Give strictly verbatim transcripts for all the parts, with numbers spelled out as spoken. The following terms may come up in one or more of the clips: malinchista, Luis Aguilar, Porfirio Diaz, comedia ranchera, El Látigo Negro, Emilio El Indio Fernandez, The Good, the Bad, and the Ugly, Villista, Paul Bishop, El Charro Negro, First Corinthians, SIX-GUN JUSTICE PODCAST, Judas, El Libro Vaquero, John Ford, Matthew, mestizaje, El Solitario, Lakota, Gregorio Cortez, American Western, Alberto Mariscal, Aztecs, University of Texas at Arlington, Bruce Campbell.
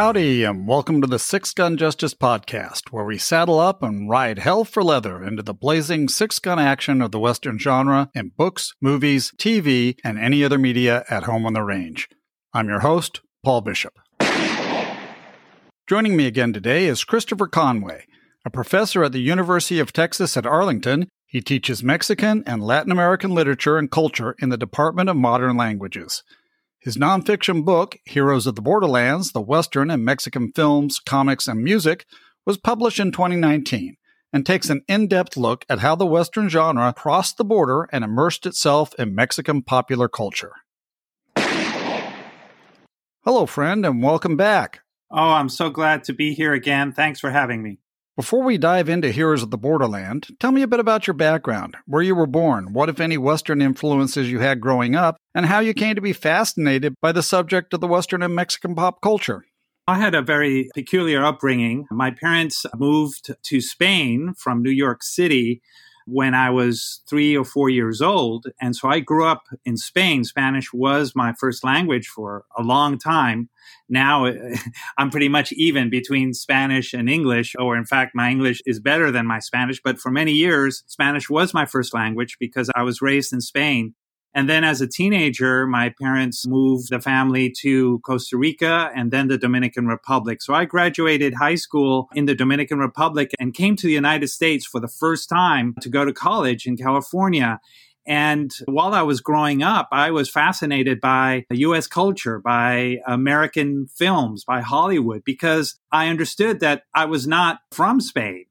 Howdy, and welcome to the six-gun Justice Podcast, where we saddle up and ride hell for leather into the blazing six-gun action of the Western genre in books, movies, T V, and any other media at home on the range. I'm your host, Paul Bishop. Joining me again today is Christopher Conway, a professor at the University of Texas at Arlington. He teaches Mexican and Latin American literature and culture in the Department of Modern Languages. His nonfiction book, Heroes of the Borderlands, the Western and Mexican Films, Comics, and Music, was published in twenty nineteen and takes an in-depth look at how the Western genre crossed the border and immersed itself in Mexican popular culture. Hello, friend, and welcome back. Oh, I'm so glad to be here again. Thanks for having me. Before we dive into Heroes of the Borderland, tell me a bit about your background, where you were born, what if any Western influences you had growing up, and how you came to be fascinated by the subject of the Western and Mexican pop culture. I had a very peculiar upbringing. My parents moved to Spain from New York City when I was three or four years old, and so I grew up in Spain. Spanish was my first language for a long time. Now I'm pretty much even between Spanish and English, or in fact, my English is better than my Spanish. But for many years, Spanish was my first language because I was raised in Spain. And then as a teenager, my parents moved the family to Costa Rica and then the Dominican Republic. So I graduated high school in the Dominican Republic and came to the United States for the first time to go to college in California. And while I was growing up, I was fascinated by U S culture, by American films, by Hollywood, because I understood that I was not from Spain.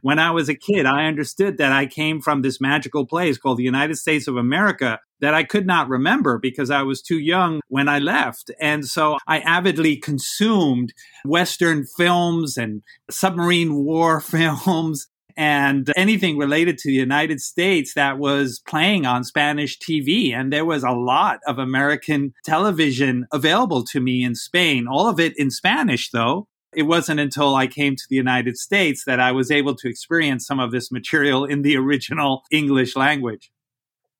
When I was a kid, I understood that I came from this magical place called the United States of America that I could not remember because I was too young when I left. And so I avidly consumed Western films and submarine war films and anything related to the United States that was playing on Spanish T V. And there was a lot of American television available to me in Spain, all of it in Spanish, though. It wasn't until I came to the United States that I was able to experience some of this material in the original English language.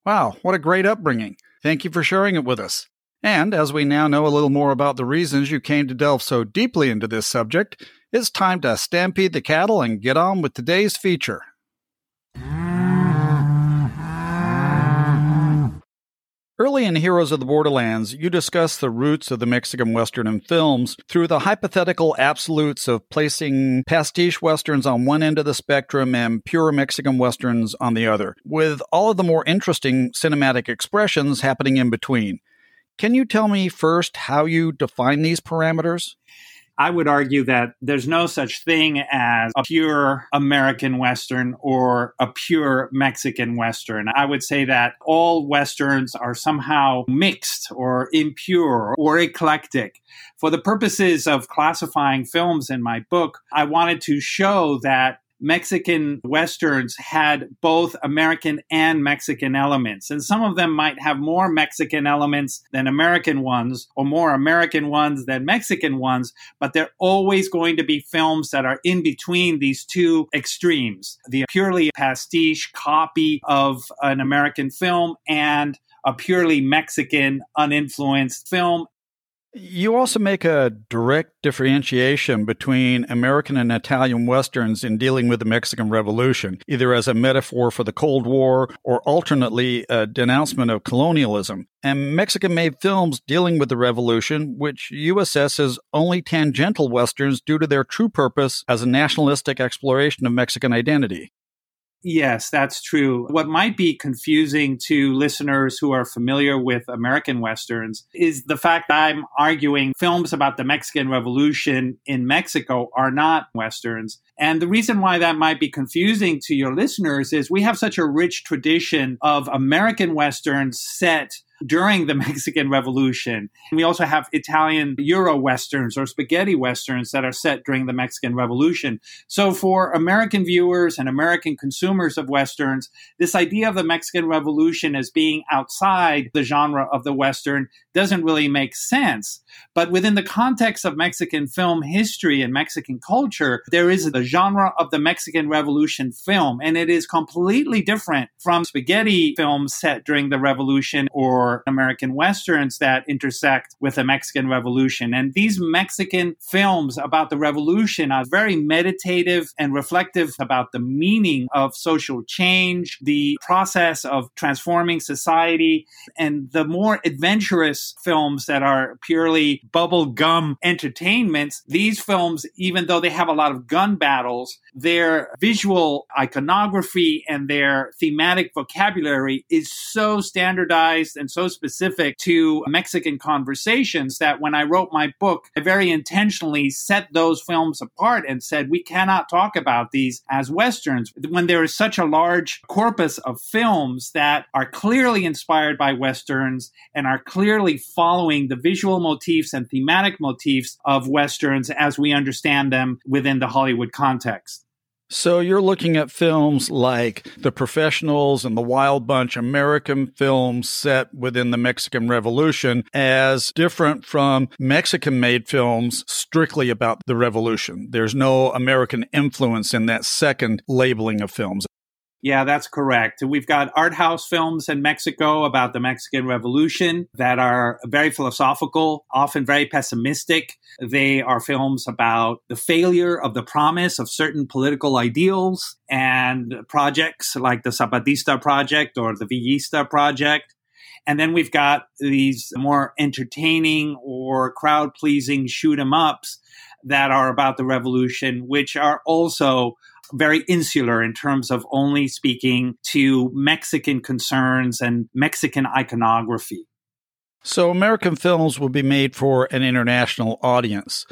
Wow, what a great upbringing. Thank you for sharing it with us. And as we now know a little more about the reasons you came to delve so deeply into this subject, it's time to stampede the cattle and get on with today's feature. Early in Heroes of the Borderlands, you discuss the roots of the Mexican Western in films through the hypothetical absolutes of placing pastiche Westerns on one end of the spectrum and pure Mexican Westerns on the other, with all of the more interesting cinematic expressions happening in between. Can you tell me first how you define these parameters? I would argue that there's no such thing as a pure American Western or a pure Mexican Western. I would say that all Westerns are somehow mixed or impure or eclectic. For the purposes of classifying films in my book, I wanted to show that Mexican Westerns had both American and Mexican elements, and some of them might have more Mexican elements than American ones, or more American ones than Mexican ones, but they're always going to be films that are in between these two extremes, the purely pastiche copy of an American film and a purely Mexican uninfluenced film. You also make a direct differentiation between American and Italian Westerns in dealing with the Mexican Revolution, either as a metaphor for the Cold War or alternately a denouncement of colonialism, and Mexican-made films dealing with the Revolution, which you assess as only tangential Westerns due to their true purpose as a nationalistic exploration of Mexican identity. Yes, that's true. What might be confusing to listeners who are familiar with American Westerns is the fact that I'm arguing films about the Mexican Revolution in Mexico are not Westerns. And the reason why that might be confusing to your listeners is we have such a rich tradition of American Westerns set during the Mexican Revolution. We also have Italian Euro Westerns or spaghetti Westerns that are set during the Mexican Revolution. So for American viewers and American consumers of Westerns, this idea of the Mexican Revolution as being outside the genre of the Western doesn't really make sense. But within the context of Mexican film history and Mexican culture, there is the genre of the Mexican Revolution film, and it is completely different from spaghetti films set during the Revolution or or American Westerns that intersect with the Mexican Revolution. And these Mexican films about the revolution are very meditative and reflective about the meaning of social change, the process of transforming society, and the more adventurous films that are purely bubblegum entertainments. These films, even though they have a lot of gun battles, their visual iconography and their thematic vocabulary is so standardized and so specific to Mexican conversations that when I wrote my book, I very intentionally set those films apart and said, we cannot talk about these as Westerns. When there is such a large corpus of films that are clearly inspired by Westerns and are clearly following the visual motifs and thematic motifs of Westerns as we understand them within the Hollywood context. So you're looking at films like The Professionals and The Wild Bunch, American films set within the Mexican Revolution, as different from Mexican-made films strictly about the revolution. There's no American influence in that second labeling of films. Yeah, that's correct. We've got art house films in Mexico about the Mexican Revolution that are very philosophical, often very pessimistic. They are films about the failure of the promise of certain political ideals and projects like the Zapatista Project or the Villista Project. And then we've got these more entertaining or crowd-pleasing shoot-em-ups that are about the revolution, which are also very insular in terms of only speaking to Mexican concerns and Mexican iconography. So American films will be made for an international audience.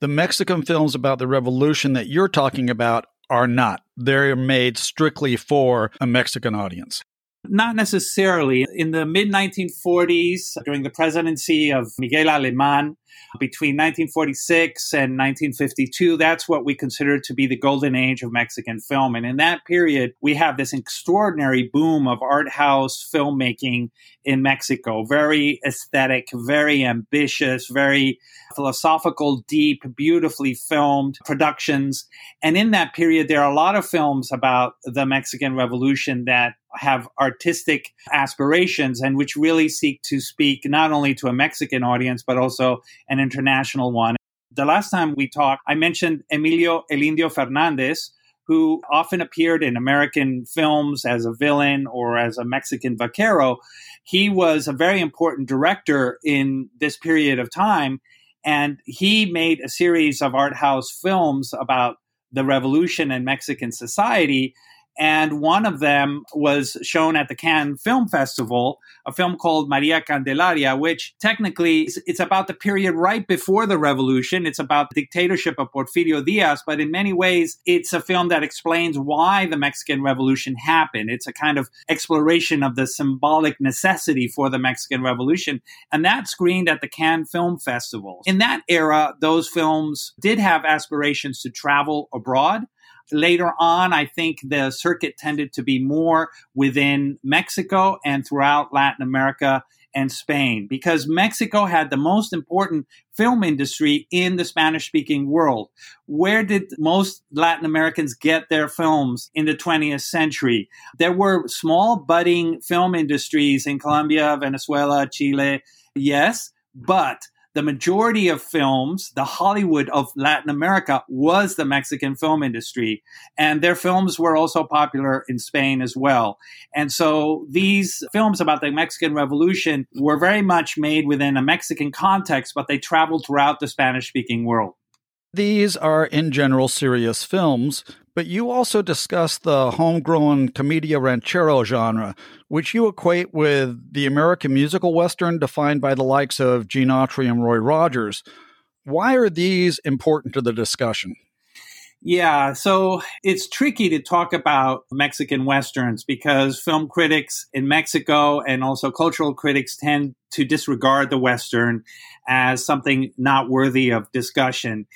The Mexican films about the revolution that you're talking about are not. They're made strictly for a Mexican audience. Not necessarily. In the mid nineteen forties, during the presidency of Miguel Alemán, between nineteen forty-six and nineteen fifty-two, that's what we consider to be the golden age of Mexican film. And in that period, we have this extraordinary boom of art house filmmaking in Mexico. Very aesthetic, very ambitious, very philosophical, deep, beautifully filmed productions. And in that period, there are a lot of films about the Mexican Revolution that have artistic aspirations and which really seek to speak not only to a Mexican audience, but also an international one. The last time we talked, I mentioned Emilio El Indio Fernandez, who often appeared in American films as a villain or as a Mexican vaquero. He was a very important director in this period of time, and he made a series of art house films about the revolution and Mexican society. And one of them was shown at the Cannes Film Festival, a film called María Candelaria, which technically it's about the period right before the revolution. It's about the dictatorship of Porfirio Diaz, but in many ways, it's a film that explains why the Mexican Revolution happened. It's a kind of exploration of the symbolic necessity for the Mexican Revolution. And that screened at the Cannes Film Festival. In that era, those films did have aspirations to travel abroad. Later on, I think the circuit tended to be more within Mexico and throughout Latin America and Spain, because Mexico had the most important film industry in the Spanish-speaking world. Where did most Latin Americans get their films in the twentieth century? There were small budding film industries in Colombia, Venezuela, Chile, yes, but the majority of films, the Hollywood of Latin America, was the Mexican film industry. And their films were also popular in Spain as well. And so these films about the Mexican Revolution were very much made within a Mexican context, but they traveled throughout the Spanish-speaking world. These are, in general, serious films, but you also discuss the homegrown comedia ranchero genre, which you equate with the American musical Western defined by the likes of Gene Autry and Roy Rogers. Why are these important to the discussion? Yeah, so it's tricky to talk about Mexican Westerns because film critics in Mexico and also cultural critics tend to disregard the Western as something not worthy of discussion.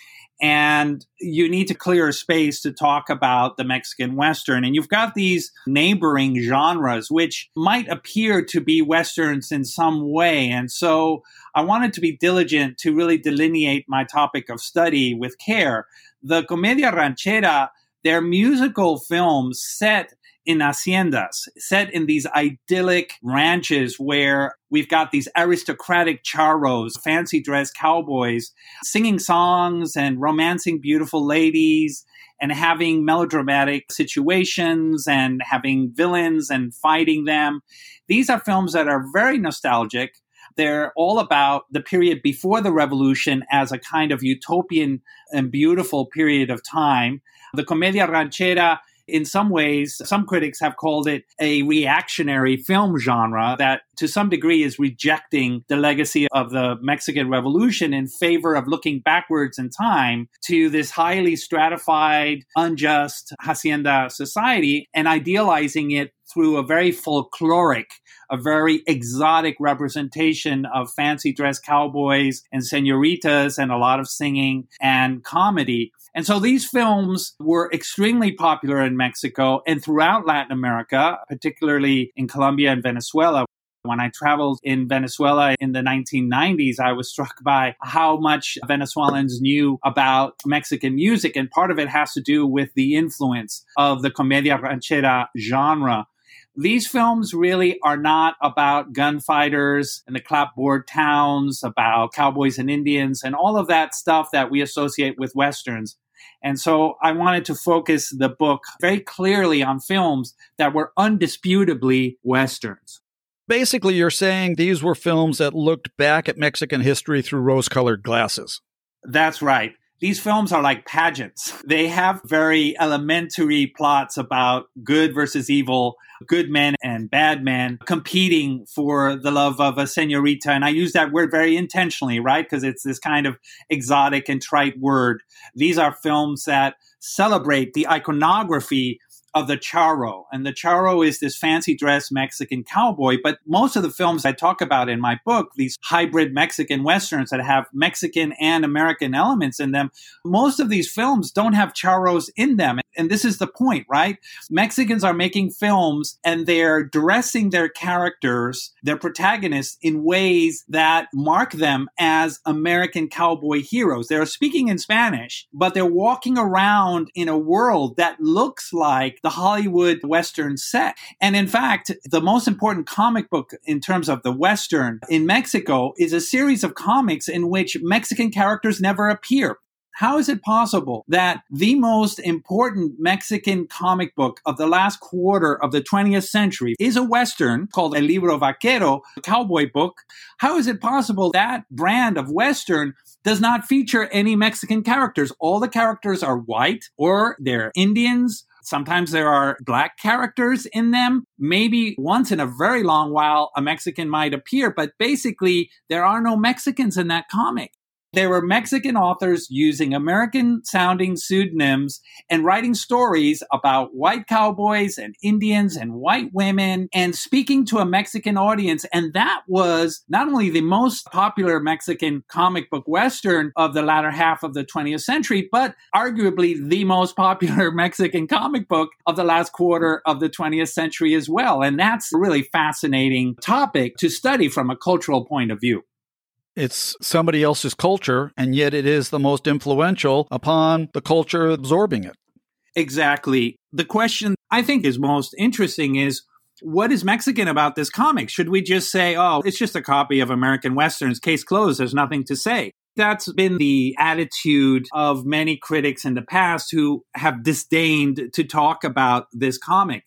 And you need to clear a space to talk about the Mexican Western. And you've got these neighboring genres, which might appear to be Westerns in some way. And so I wanted to be diligent to really delineate my topic of study with care. The Comedia Ranchera, they're musical films set in haciendas, set in these idyllic ranches where we've got these aristocratic charros, fancy-dressed cowboys, singing songs and romancing beautiful ladies and having melodramatic situations and having villains and fighting them. These are films that are very nostalgic. They're all about the period before the revolution as a kind of utopian and beautiful period of time. The Comedia Ranchera, in some ways, some critics have called it a reactionary film genre that to some degree is rejecting the legacy of the Mexican Revolution in favor of looking backwards in time to this highly stratified, unjust hacienda society and idealizing it through a very folkloric, a very exotic representation of fancy-dressed cowboys and senoritas and a lot of singing and comedy. And so these films were extremely popular in Mexico and throughout Latin America, particularly in Colombia and Venezuela. When I traveled in Venezuela in the nineteen nineties, I was struck by how much Venezuelans knew about Mexican music. And part of it has to do with the influence of the Comedia Ranchera genre. These films really are not about gunfighters and the clapboard towns, about cowboys and Indians and all of that stuff that we associate with Westerns. And so I wanted to focus the book very clearly on films that were undisputably Westerns. Basically, you're saying these were films that looked back at Mexican history through rose-colored glasses. That's right. These films are like pageants. They have very elementary plots about good versus evil, good men and bad men competing for the love of a senorita. And I use that word very intentionally, right? Because it's this kind of exotic and trite word. These are films that celebrate the iconography of the charro. And the charro is this fancy-dressed Mexican cowboy. But most of the films I talk about in my book, these hybrid Mexican Westerns that have Mexican and American elements in them, most of these films don't have charros in them. And this is the point, right? Mexicans are making films and they're dressing their characters, their protagonists, in ways that mark them as American cowboy heroes. They're speaking in Spanish, but they're walking around in a world that looks like the Hollywood Western set. And in fact, the most important comic book in terms of the Western in Mexico is a series of comics in which Mexican characters never appear. How is it possible that the most important Mexican comic book of the last quarter of the twentieth century is a Western called El Libro Vaquero, a cowboy book? How is it possible that brand of Western does not feature any Mexican characters? All the characters are white or they're Indians. Sometimes there are black characters in them. Maybe once in a very long while, a Mexican might appear, but basically there are no Mexicans in that comic. There were Mexican authors using American-sounding pseudonyms and writing stories about white cowboys and Indians and white women and speaking to a Mexican audience. And that was not only the most popular Mexican comic book Western of the latter half of the twentieth century, but arguably the most popular Mexican comic book of the last quarter of the twentieth century as well. And that's a really fascinating topic to study from a cultural point of view. It's somebody else's culture, and yet it is the most influential upon the culture absorbing it. Exactly. The question I think is most interesting is, what is Mexican about this comic? Should we just say, oh, it's just a copy of American Westerns, case closed, there's nothing to say? That's been the attitude of many critics in the past who have disdained to talk about this comic.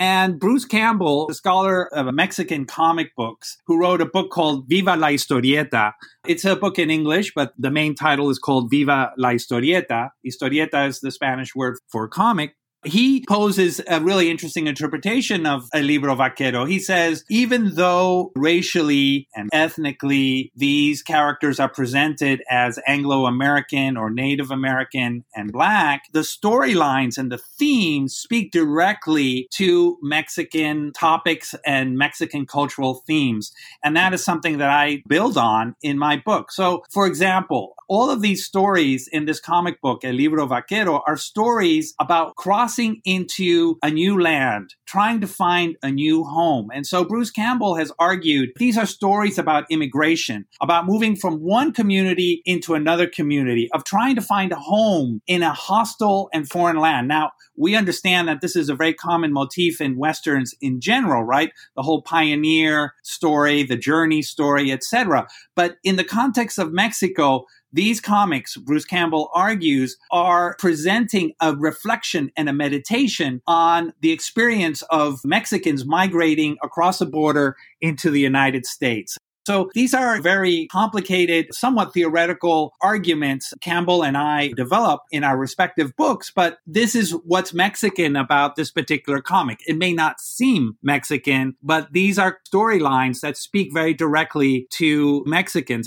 And Bruce Campbell, a scholar of Mexican comic books, who wrote a book called Viva la Historieta. It's a book in English, but the main title is called Viva la Historieta. Historieta is the Spanish word for comic. He poses a really interesting interpretation of El Libro Vaquero. He says, even though racially and ethnically these characters are presented as Anglo-American or Native American and Black, the storylines and the themes speak directly to Mexican topics and Mexican cultural themes. And that is something that I build on in my book. So, for example, All of these stories in this comic book, El Libro Vaquero, are stories about crossing into a new land, trying to find a new home. And so Bruce Campbell has argued these are stories about immigration, about moving from one community into another community, of trying to find a home in a hostile and foreign land. Now, we understand that this is a very common motif in Westerns in general, right? The whole pioneer story, the journey story, et cetera. But in the context of Mexico, these comics, Bruce Campbell argues, are presenting a reflection and a meditation on the experience of Mexicans migrating across the border into the United States. So these are very complicated, somewhat theoretical arguments Campbell and I develop in our respective books, but this is what's Mexican about this particular comic. It may not seem Mexican, but these are storylines that speak very directly to Mexicans.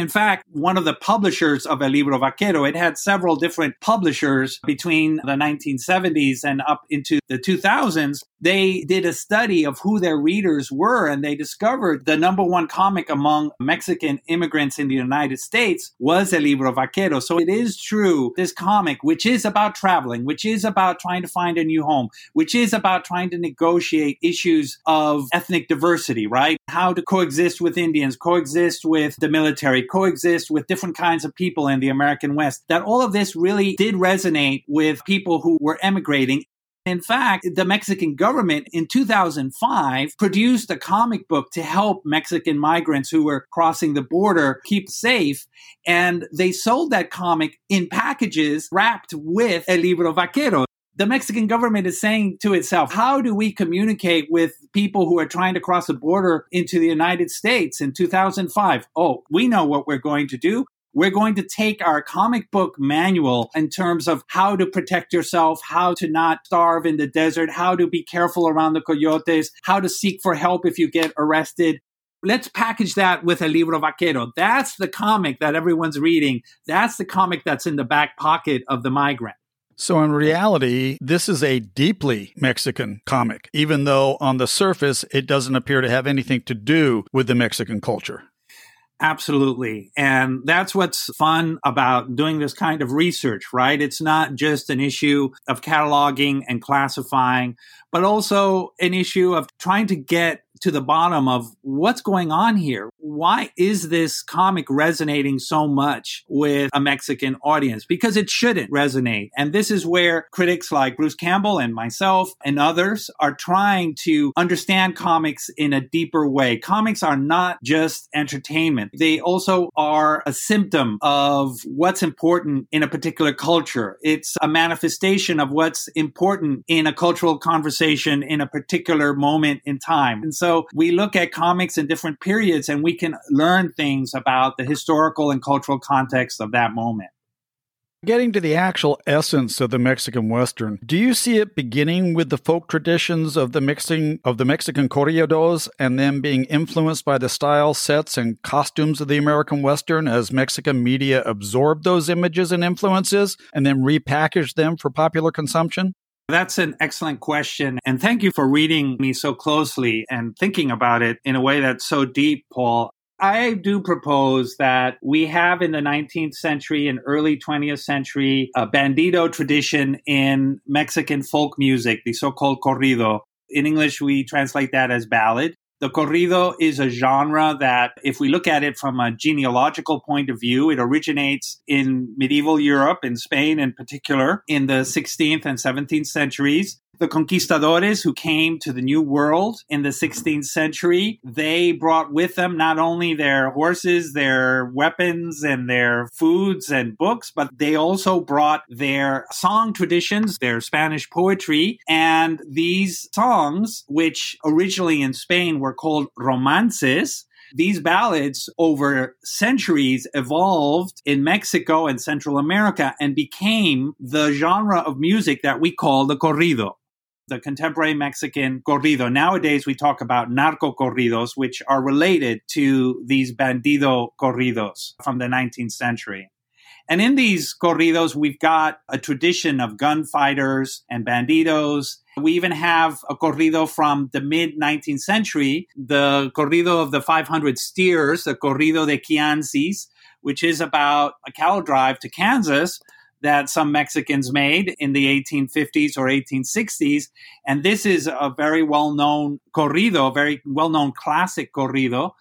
In fact, one of the publishers of El Libro Vaquero, it had several different publishers between the nineteen seventies and up into the two thousands. They did a study of who their readers were, and they discovered the number one comic among Mexican immigrants in the United States was El Libro Vaquero. So it is true, this comic, which is about traveling, which is about trying to find a new home, which is about trying to negotiate issues of ethnic diversity, right? How to coexist with Indians, coexist with the military, coexist with different kinds of people in the American West, that all of this really did resonate with people who were emigrating. In fact, the Mexican government in two thousand five produced a comic book to help Mexican migrants who were crossing the border keep safe. And they sold that comic in packages wrapped with El Libro Vaquero. The Mexican government is saying to itself, how do we communicate with people who are trying to cross the border into the United States in two thousand five? Oh, we know what we're going to do. We're going to take our comic book manual in terms of how to protect yourself, how to not starve in the desert, how to be careful around the coyotes, how to seek for help if you get arrested. Let's package that with El Libro Vaquero. That's the comic that everyone's reading. That's the comic that's in the back pocket of the migrant. So in reality, this is a deeply Mexican comic, even though on the surface, it doesn't appear to have anything to do with the Mexican culture. Absolutely. And that's what's fun about doing this kind of research, right? It's not just an issue of cataloging and classifying, but also an issue of trying to get to the bottom of what's going on here. Why is this comic resonating so much with a Mexican audience? Because it shouldn't resonate. And this is where critics like Bruce Campbell and myself and others are trying to understand comics in a deeper way. Comics are not just entertainment. They also are a symptom of what's important in a particular culture. It's a manifestation of what's important in a cultural conversation in a particular moment in time. And so So we look at comics in different periods and we can learn things about the historical and cultural context of that moment. Getting to the actual essence of the Mexican Western, do you see it beginning with the folk traditions of the mixing of the Mexican corridos and then being influenced by the style, sets, and costumes of the American Western as Mexican media absorbed those images and influences and then repackaged them for popular consumption? That's an excellent question. And thank you for reading me so closely and thinking about it in a way that's so deep, Paul. I do propose that we have in the nineteenth century and early twentieth century a bandido tradition in Mexican folk music, the so-called corrido. In English, we translate that as ballad. The corrido is a genre that, if we look at it from a genealogical point of view, it originates in medieval Europe, in Spain in particular, in the sixteenth and seventeenth centuries. The conquistadores who came to the New World in the sixteenth century, they brought with them not only their horses, their weapons, and their foods and books, but they also brought their song traditions, their Spanish poetry. And these songs, which originally in Spain were called romances, these ballads over centuries evolved in Mexico and Central America and became the genre of music that we call the corrido, the contemporary Mexican corrido. Nowadays, we talk about narco corridos, which are related to these bandido corridos from the nineteenth century. And in these corridos, we've got a tradition of gunfighters and bandidos. We even have a corrido from the mid-nineteenth century, the corrido of the five hundred steers, the corrido de Quiansis, which is about a cattle drive to Kansas that some Mexicans made in the eighteen fifties or eighteen sixties. And this is a very well-known corrido, a very well-known classic corrido.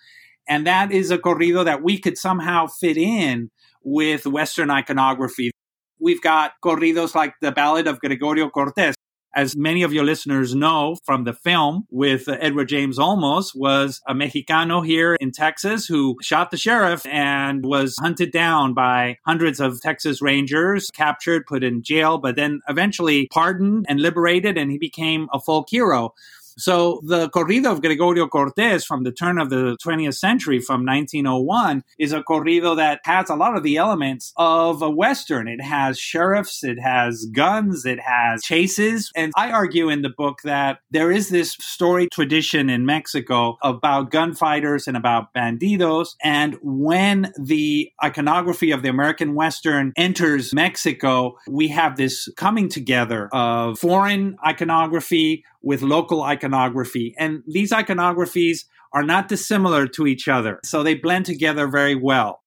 And that is a corrido that we could somehow fit in with Western iconography. We've got corridos like the Ballad of Gregorio Cortez. As many of your listeners know from the film with Edward James Olmos, was a Mexicano here in Texas who shot the sheriff and was hunted down by hundreds of Texas Rangers, captured, put in jail, but then eventually pardoned and liberated, and he became a folk hero. So the corrido of Gregorio Cortés from the turn of the twentieth century, from nineteen oh one, is a corrido that has a lot of the elements of a Western. It has sheriffs, it has guns, it has chases. And I argue in the book that there is this story tradition in Mexico about gunfighters and about bandidos. And when the iconography of the American Western enters Mexico, we have this coming together of foreign iconography with local iconography. And these iconographies are not dissimilar to each other, so they blend together very well.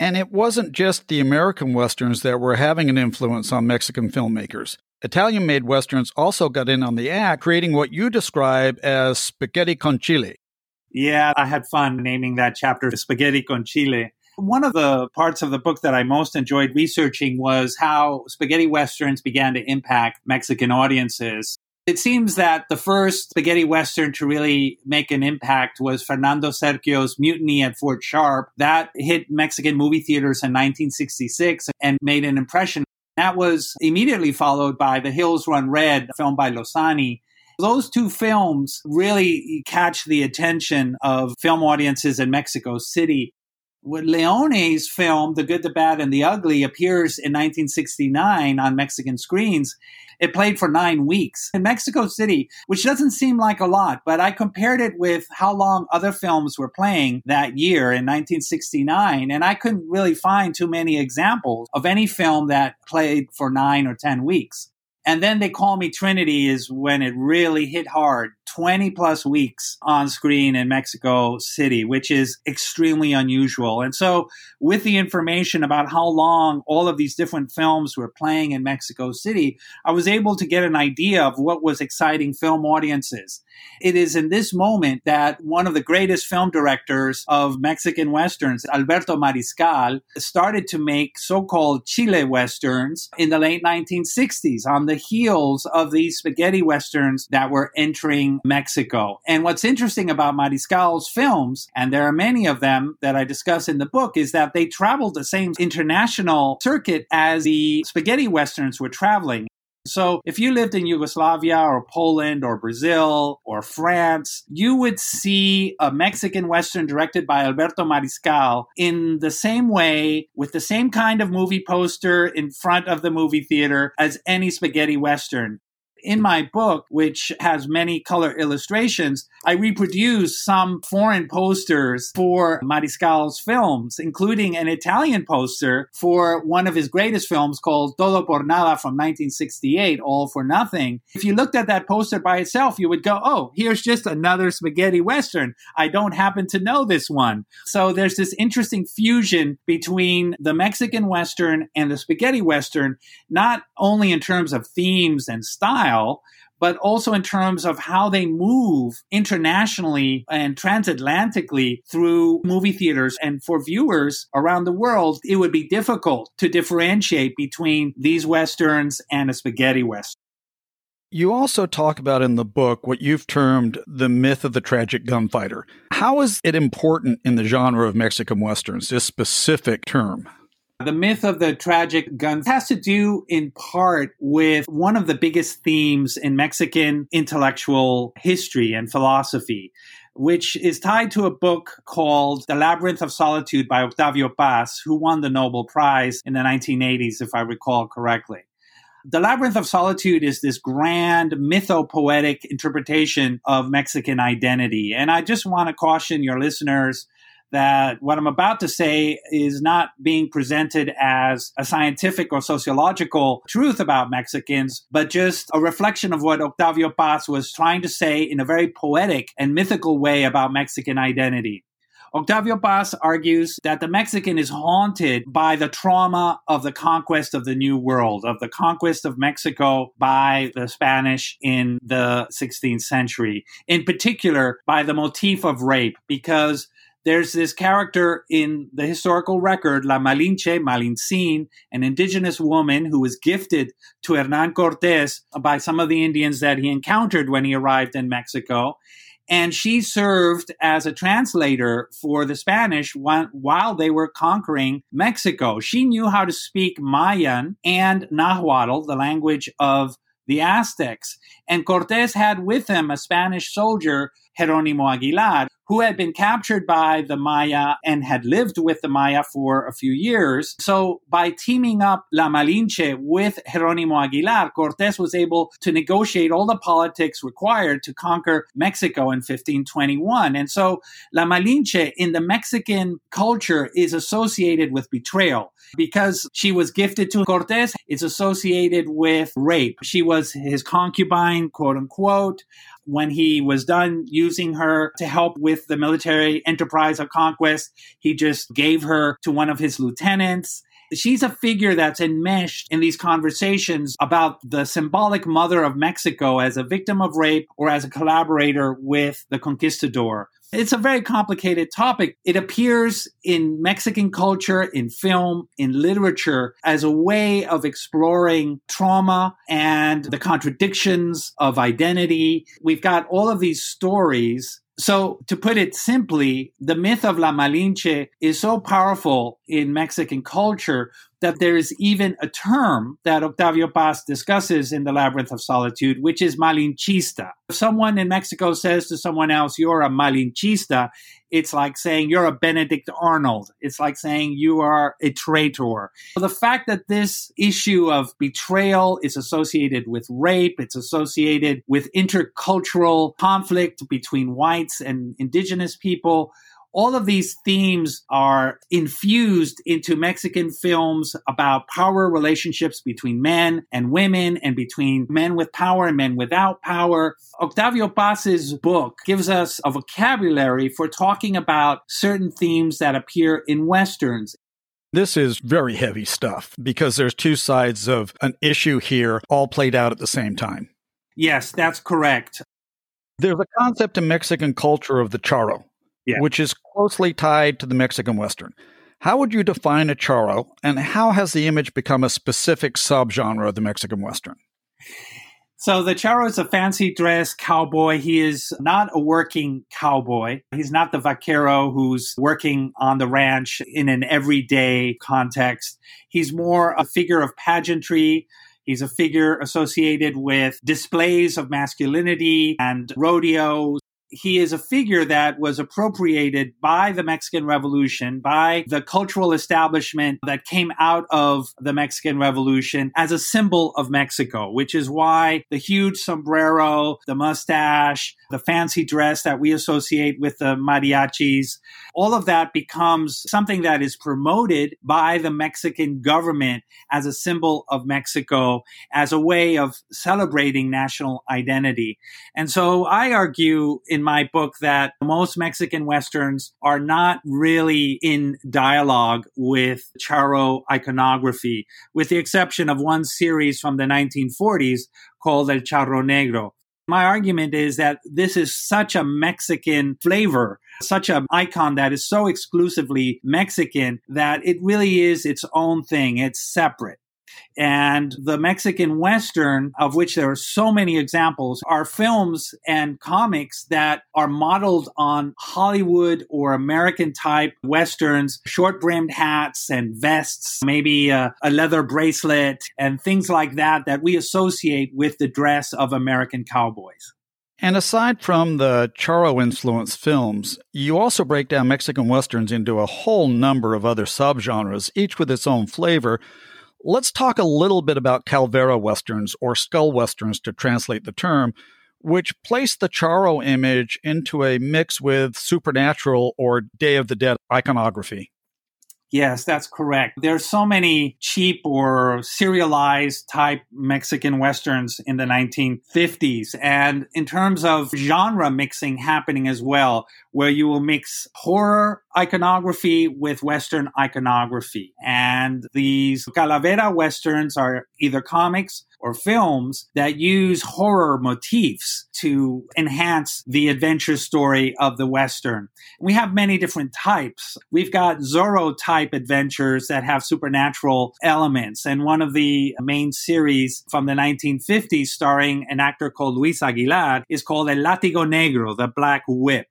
And it wasn't just the American Westerns that were having an influence on Mexican filmmakers. Italian-made Westerns also got in on the act, creating what you describe as spaghetti con chile. Yeah, I had fun naming that chapter Spaghetti con Chile. One of the parts of the book that I most enjoyed researching was how spaghetti Westerns began to impact Mexican audiences. It seems that the first spaghetti Western to really make an impact was Fernando Sergio's Mutiny at Fort Sharp. That hit Mexican movie theaters in nineteen sixty-six and made an impression. That was immediately followed by The Hills Run Red, filmed by Losani. Those two films really catch the attention of film audiences in Mexico City. With Leone's film, The Good, the Bad, and the Ugly, appears in nineteen sixty-nine on Mexican screens. It played for nine weeks in Mexico City, which doesn't seem like a lot, but I compared it with how long other films were playing that year in nineteen sixty-nine, and I couldn't really find too many examples of any film that played for nine or ten weeks. And then They Call Me Trinity is when it really hit hard, twenty plus weeks on screen in Mexico City, which is extremely unusual. And so with the information about how long all of these different films were playing in Mexico City, I was able to get an idea of what was exciting film audiences. It is in this moment that one of the greatest film directors of Mexican Westerns, Alberto Mariscal, started to make so-called Chile Westerns in the late nineteen sixties on the the heels of these spaghetti Westerns that were entering Mexico. And what's interesting about Mariscal's films, and there are many of them that I discuss in the book, is that they traveled the same international circuit as the spaghetti Westerns were traveling. So if you lived in Yugoslavia or Poland or Brazil or France, you would see a Mexican Western directed by Alberto Mariscal in the same way, with the same kind of movie poster in front of the movie theater as any spaghetti Western. In my book, which has many color illustrations, I reproduce some foreign posters for Mariscal's films, including an Italian poster for one of his greatest films called Todo por Nada from nineteen sixty-eight, All for Nothing. If you looked at that poster by itself, you would go, oh, here's just another spaghetti Western. I don't happen to know this one. So there's this interesting fusion between the Mexican Western and the spaghetti Western, not only in terms of themes and style, but also in terms of how they move internationally and transatlantically through movie theaters. And for viewers around the world, it would be difficult to differentiate between these Westerns and a spaghetti Western. You also talk about in the book what you've termed the myth of the tragic gunfighter. How is it important in the genre of Mexican Westerns, this specific term? The myth of the tragic gun has to do in part with one of the biggest themes in Mexican intellectual history and philosophy, which is tied to a book called The Labyrinth of Solitude by Octavio Paz, who won the Nobel Prize in the nineteen eighties, if I recall correctly. The Labyrinth of Solitude is this grand mythopoetic interpretation of Mexican identity. And I just want to caution your listeners that what I'm about to say is not being presented as a scientific or sociological truth about Mexicans, but just a reflection of what Octavio Paz was trying to say in a very poetic and mythical way about Mexican identity. Octavio Paz argues that the Mexican is haunted by the trauma of the conquest of the New World, of the conquest of Mexico by the Spanish in the sixteenth century, in particular by the motif of rape, because there's this character in the historical record, La Malinche, Malincin, an indigenous woman who was gifted to Hernán Cortés by some of the Indians that he encountered when he arrived in Mexico. And she served as a translator for the Spanish while they were conquering Mexico. She knew how to speak Mayan and Nahuatl, the language of the Aztecs. And Cortés had with him a Spanish soldier, Jerónimo Aguilar, who had been captured by the Maya and had lived with the Maya for a few years. So by teaming up La Malinche with Jerónimo Aguilar, Cortés was able to negotiate all the politics required to conquer Mexico in fifteen twenty-one. And so La Malinche in the Mexican culture is associated with betrayal. Because she was gifted to Cortés, it's associated with rape. She was his concubine, quote unquote. When he was done using her to help with the military enterprise of conquest, he just gave her to one of his lieutenants. She's a figure that's enmeshed in these conversations about the symbolic mother of Mexico as a victim of rape or as a collaborator with the conquistador. It's a very complicated topic. It appears in Mexican culture, in film, in literature, as a way of exploring trauma and the contradictions of identity. We've got all of these stories. So to put it simply, the myth of La Malinche is so powerful in Mexican culture that there is even a term that Octavio Paz discusses in The Labyrinth of Solitude, which is malinchista. If someone in Mexico says to someone else, you're a malinchista, it's like saying you're a Benedict Arnold. It's like saying you are a traitor. So the fact that this issue of betrayal is associated with rape, it's associated with intercultural conflict between whites and indigenous people, all of these themes are infused into Mexican films about power relationships between men and women and between men with power and men without power. Octavio Paz's book gives us a vocabulary for talking about certain themes that appear in Westerns. This is very heavy stuff because there's two sides of an issue here all played out at the same time. Yes, that's correct. There's a concept in Mexican culture of the charro. Yeah. Which is closely tied to the Mexican Western. How would you define a charro, and how has the image become a specific subgenre of the Mexican Western? So the charro is a fancy dress cowboy. He is not a working cowboy. He's not the vaquero who's working on the ranch in an everyday context. He's more a figure of pageantry. He's a figure associated with displays of masculinity and rodeos. He is a figure that was appropriated by the Mexican Revolution, by the cultural establishment that came out of the Mexican Revolution as a symbol of Mexico, which is why the huge sombrero, the mustache, the fancy dress that we associate with the mariachis, all of that becomes something that is promoted by the Mexican government as a symbol of Mexico, as a way of celebrating national identity. And so I argue in my book that most Mexican Westerns are not really in dialogue with charro iconography, with the exception of one series from the nineteen forties called El Charro Negro. My argument is that this is such a Mexican flavor, such an icon that is so exclusively Mexican that it really is its own thing. It's separate. And the Mexican Western, of which there are so many examples, are films and comics that are modeled on Hollywood or American-type Westerns, short-brimmed hats and vests, maybe a, a leather bracelet, and things like that that we associate with the dress of American cowboys. And aside from the charro-influenced films, you also break down Mexican Westerns into a whole number of other subgenres, each with its own flavor. Let's talk a little bit about Calavera Westerns, or Skull Westerns to translate the term, which place the charro image into a mix with supernatural or Day of the Dead iconography. Yes, that's correct. There are so many cheap or serialized type Mexican Westerns in the nineteen fifties. And in terms of genre mixing happening as well, where you will mix horror iconography with Western iconography. And these Calavera Westerns are either comics or films that use horror motifs to enhance the adventure story of the Western. We have many different types. We've got Zorro-type adventures that have supernatural elements. And one of the main series from the nineteen fifties starring an actor called Luis Aguilar is called El Látigo Negro, the Black Whip.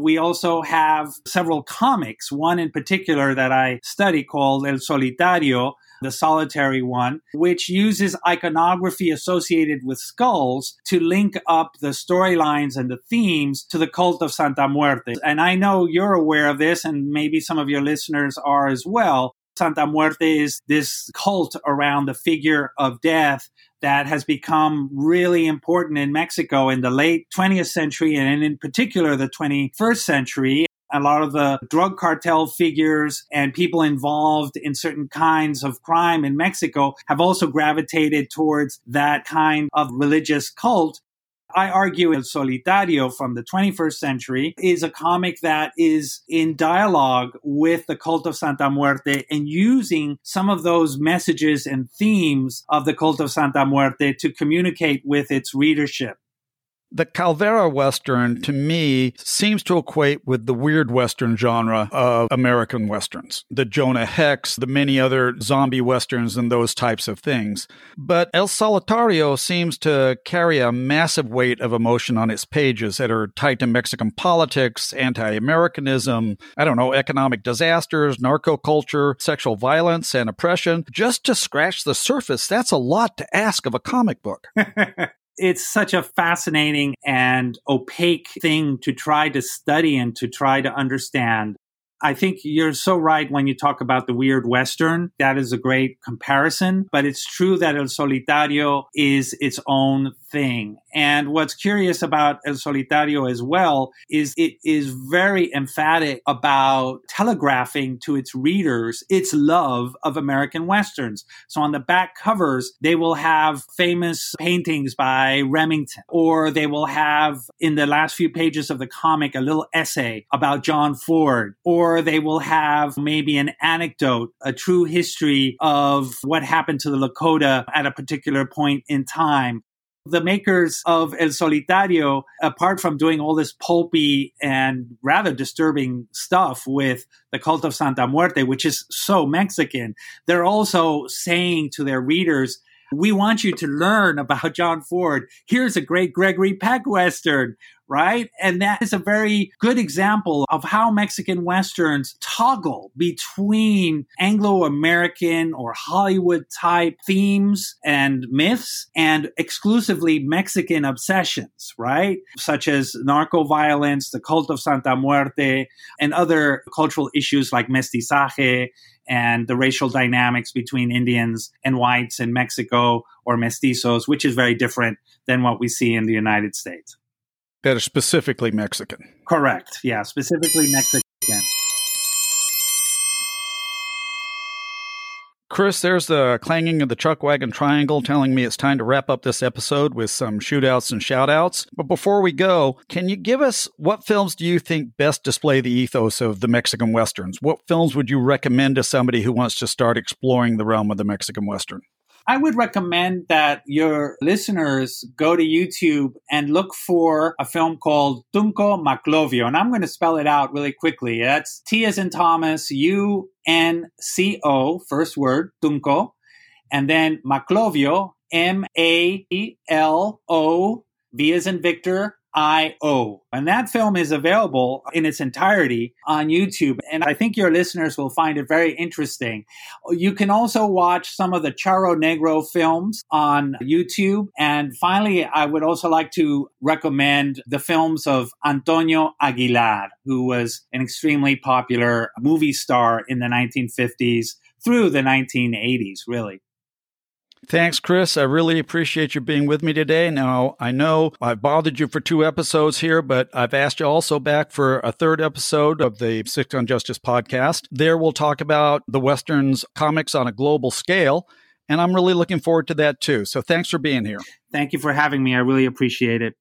We also have several comics, one in particular that I study called El Solitario, the solitary one, which uses iconography associated with skulls to link up the storylines and the themes to the cult of Santa Muerte. And I know you're aware of this, and maybe some of your listeners are as well. Santa Muerte is this cult around the figure of death that has become really important in Mexico in the late twentieth century, and in particular the twenty-first century. A lot of the drug cartel figures and people involved in certain kinds of crime in Mexico have also gravitated towards that kind of religious cult. I argue El Solitario from the twenty-first century is a comic that is in dialogue with the cult of Santa Muerte and using some of those messages and themes of the cult of Santa Muerte to communicate with its readership. The Calavera Western, to me, seems to equate with the weird Western genre of American Westerns, the Jonah Hex, the many other zombie Westerns and those types of things. But El Solitario seems to carry a massive weight of emotion on its pages that are tied to Mexican politics, anti-Americanism, I don't know, economic disasters, narco-culture, sexual violence, and oppression. Just to scratch the surface, that's a lot to ask of a comic book. It's such a fascinating and opaque thing to try to study and to try to understand. I think you're so right when you talk about the weird Western. That is a great comparison, but it's true that El Solitario is its own thing. And what's curious about El Solitario as well is it is very emphatic about telegraphing to its readers its love of American Westerns. So on the back covers, they will have famous paintings by Remington, or they will have in the last few pages of the comic a little essay about John Ford, or Or they will have maybe an anecdote, a true history of what happened to the Lakota at a particular point in time. The makers of El Solitario, apart from doing all this pulpy and rather disturbing stuff with the cult of Santa Muerte, which is so Mexican, they're also saying to their readers, we want you to learn about John Ford. Here's a great Gregory Peck Western, right? And that is a very good example of how Mexican Westerns toggle between Anglo-American or Hollywood-type themes and myths and exclusively Mexican obsessions, right? Such as narco-violence, the cult of Santa Muerte, and other cultural issues like mestizaje and the racial dynamics between Indians and whites in Mexico, or mestizos, which is very different than what we see in the United States. That are specifically Mexican. Correct. Yeah, specifically Mexican. Chris, there's the clanging of the chuck wagon triangle telling me it's time to wrap up this episode with some shootouts and shoutouts. But before we go, can you give us what films do you think best display the ethos of the Mexican Westerns? What films would you recommend to somebody who wants to start exploring the realm of the Mexican Western? I would recommend that your listeners go to YouTube and look for a film called Tunco Maclovio. And I'm going to spell it out really quickly. That's T as in Thomas, U N C O, first word, Tunco. And then Maclovio, M A E L O, V as in Victor, I O. And that film is available in its entirety on YouTube. And I think your listeners will find it very interesting. You can also watch some of the Charro Negro films on YouTube. And finally, I would also like to recommend the films of Antonio Aguilar, who was an extremely popular movie star in the nineteen fifties through the nineteen eighties, really. Thanks, Chris. I really appreciate you being with me today. Now, I know I've bothered you for two episodes here, but I've asked you also back for a third episode of the six gun Justice podcast. There we'll talk about the Westerns comics on a global scale, and I'm really looking forward to that too. So thanks for being here. Thank you for having me. I really appreciate it.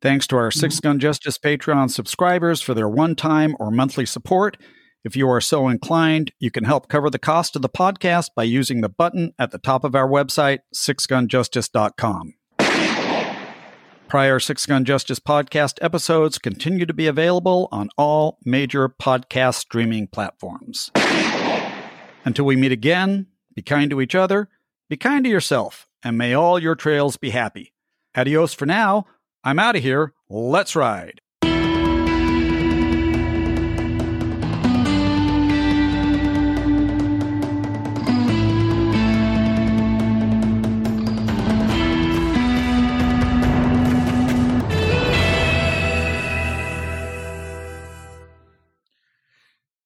Thanks to our six gun Justice Patreon subscribers for their one-time or monthly support. If you are so inclined, you can help cover the cost of the podcast by using the button at the top of our website, six gun justice dot com. Prior six gun Justice podcast episodes continue to be available on all major podcast streaming platforms. Until we meet again, be kind to each other, be kind to yourself, and may all your trails be happy. Adios for now. I'm out of here. Let's ride.